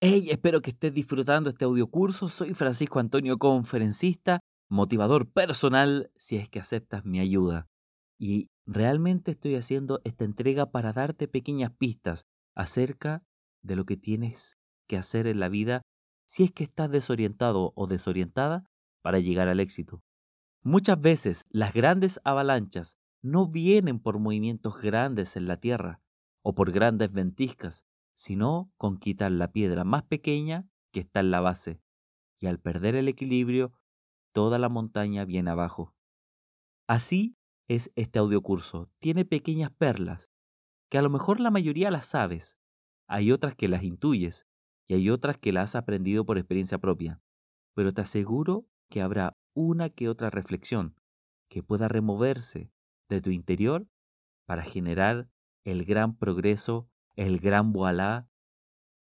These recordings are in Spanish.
Hey, espero que estés disfrutando este audiocurso. Soy Francisco Antonio, conferencista, motivador personal, si es que aceptas mi ayuda. Y realmente estoy haciendo esta entrega para darte pequeñas pistas acerca de lo que tienes que hacer en la vida si es que estás desorientado o desorientada para llegar al éxito. Muchas veces las grandes avalanchas no vienen por movimientos grandes en la tierra o por grandes ventiscas, sino con quitar la piedra más pequeña que está en la base. Y al perder el equilibrio, toda la montaña viene abajo. Así es este audiocurso. Tiene pequeñas perlas, que a lo mejor la mayoría las sabes. Hay otras que las intuyes, y hay otras que las has aprendido por experiencia propia. Pero te aseguro que habrá una que otra reflexión que pueda removerse de tu interior para generar el gran progreso, el gran voilá,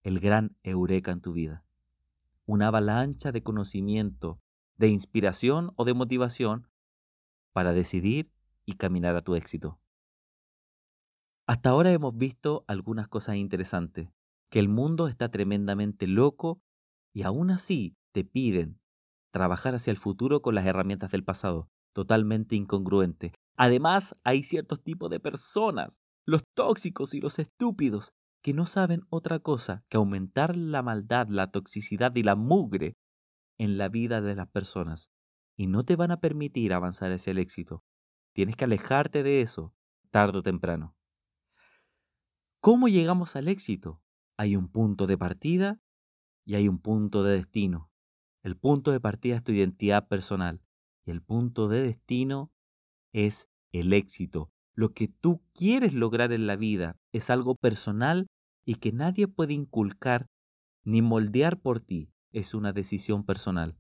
el gran eureka en tu vida. Una avalancha de conocimiento, de inspiración o de motivación para decidir y caminar a tu éxito. Hasta ahora hemos visto algunas cosas interesantes, que el mundo está tremendamente loco y aún así te piden trabajar hacia el futuro con las herramientas del pasado, totalmente incongruente. Además, hay ciertos tipos de personas, los tóxicos y los estúpidos, que no saben otra cosa que aumentar la maldad, la toxicidad y la mugre en la vida de las personas, y no te van a permitir avanzar hacia el éxito. Tienes que alejarte de eso, tarde o temprano. ¿Cómo llegamos al éxito? Hay un punto de partida y hay un punto de destino. El punto de partida es tu identidad personal y el punto de destino es el éxito. Lo que tú quieres lograr en la vida es algo personal y que nadie puede inculcar ni moldear por ti. Es una decisión personal.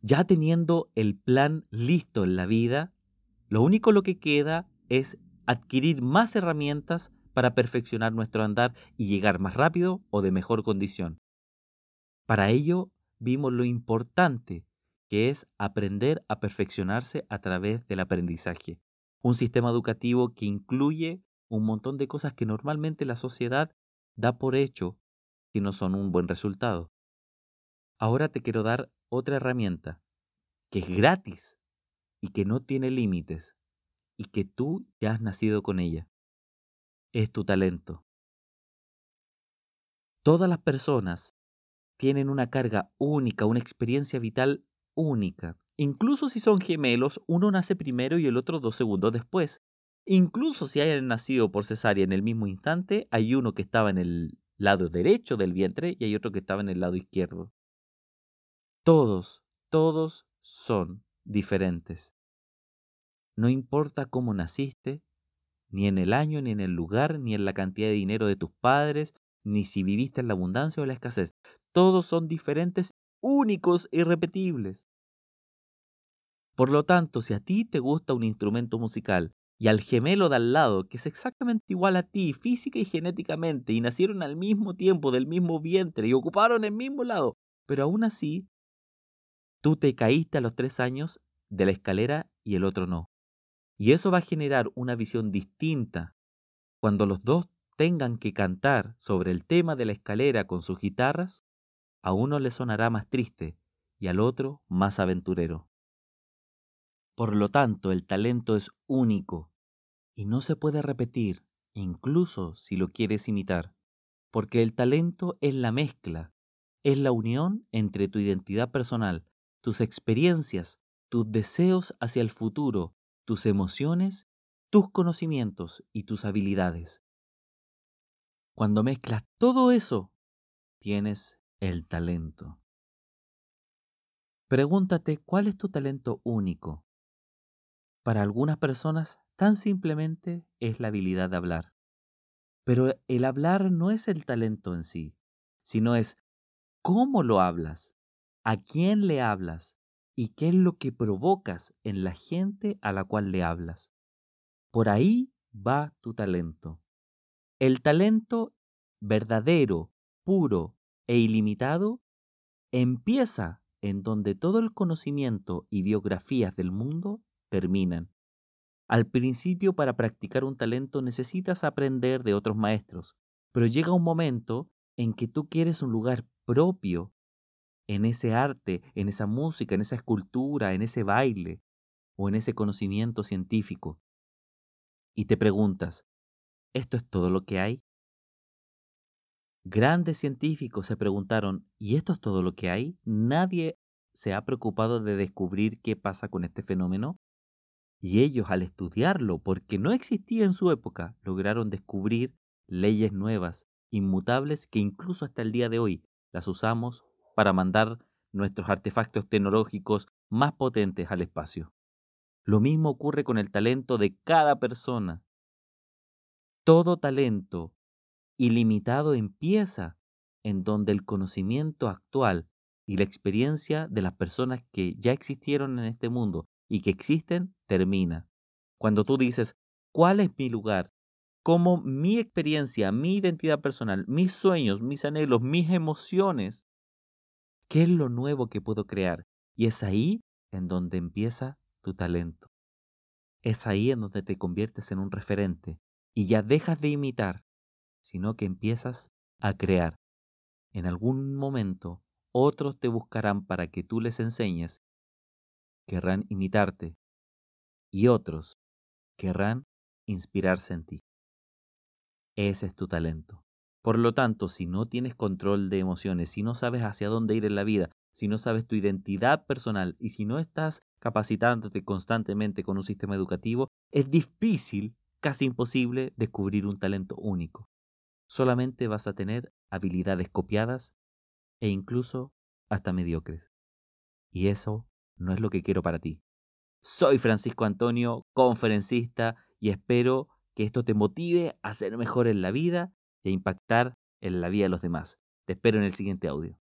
Ya teniendo el plan listo en la vida, lo que queda es adquirir más herramientas para perfeccionar nuestro andar y llegar más rápido o de mejor condición. Para ello, vimos lo importante que es aprender a perfeccionarse a través del aprendizaje. Un sistema educativo que incluye un montón de cosas que normalmente la sociedad da por hecho que no son un buen resultado. Ahora te quiero dar otra herramienta que es gratis y que no tiene límites y que tú ya has nacido con ella. Es tu talento. Todas las personas tienen una carga única, una experiencia vital única. Incluso si son gemelos, uno nace primero y el otro 2 segundos después. Incluso si hayan nacido por cesárea en el mismo instante, hay uno que estaba en el lado derecho del vientre y hay otro que estaba en el lado izquierdo. Todos son diferentes. No importa cómo naciste, ni en el año, ni en el lugar, ni en la cantidad de dinero de tus padres, ni si viviste en la abundancia o la escasez. Todos son diferentes, únicos e irrepetibles. Por lo tanto, si a ti te gusta un instrumento musical y al gemelo de al lado, que es exactamente igual a ti, física y genéticamente, y nacieron al mismo tiempo, del mismo vientre, y ocuparon el mismo lado, pero aún así, tú te caíste a los 3 años de la escalera y el otro no. Y eso va a generar una visión distinta. Cuando los dos tengan que cantar sobre el tema de la escalera con sus guitarras, a uno le sonará más triste y al otro más aventurero. Por lo tanto, el talento es único y no se puede repetir, incluso si lo quieres imitar, porque el talento es la mezcla, es la unión entre tu identidad personal, tus experiencias, tus deseos hacia el futuro, tus emociones, tus conocimientos y tus habilidades. Cuando mezclas todo eso, tienes el talento. Pregúntate, ¿cuál es tu talento único? Para algunas personas, tan simplemente es la habilidad de hablar. Pero el hablar no es el talento en sí, sino es cómo lo hablas, a quién le hablas y qué es lo que provocas en la gente a la cual le hablas. Por ahí va tu talento. El talento verdadero, puro e ilimitado empieza en donde todo el conocimiento y biografías del mundo terminan. Al principio, para practicar un talento necesitas aprender de otros maestros, pero llega un momento en que tú quieres un lugar propio en ese arte, en esa música, en esa escultura, en ese baile o en ese conocimiento científico. Y te preguntas, ¿esto es todo lo que hay? Grandes científicos se preguntaron, ¿y esto es todo lo que hay? Nadie se ha preocupado de descubrir qué pasa con este fenómeno. Y ellos, al estudiarlo, porque no existía en su época, lograron descubrir leyes nuevas, inmutables, que incluso hasta el día de hoy las usamos para mandar nuestros artefactos tecnológicos más potentes al espacio. Lo mismo ocurre con el talento de cada persona. Todo talento ilimitado empieza en donde el conocimiento actual y la experiencia de las personas que ya existieron en este mundo y que existen termina. Cuando tú dices, ¿cuál es mi lugar? ¿Cómo mi experiencia, mi identidad personal, mis sueños, mis anhelos, mis emociones? ¿Qué es lo nuevo que puedo crear? Y es ahí en donde empieza tu talento. Es ahí en donde te conviertes en un referente y ya dejas de imitar, sino que empiezas a crear. En algún momento, otros te buscarán para que tú les enseñes. Querrán imitarte y otros querrán inspirarse en ti. Ese es tu talento. Por lo tanto, si no tienes control de emociones, si no sabes hacia dónde ir en la vida, si no sabes tu identidad personal y si no estás capacitándote constantemente con un sistema educativo, es difícil, casi imposible, descubrir un talento único. Solamente vas a tener habilidades copiadas e incluso hasta mediocres. Y eso no es lo que quiero para ti. Soy Francisco Antonio, conferencista, y espero que esto te motive a ser mejor en la vida e impactar en la vida de los demás. Te espero en el siguiente audio.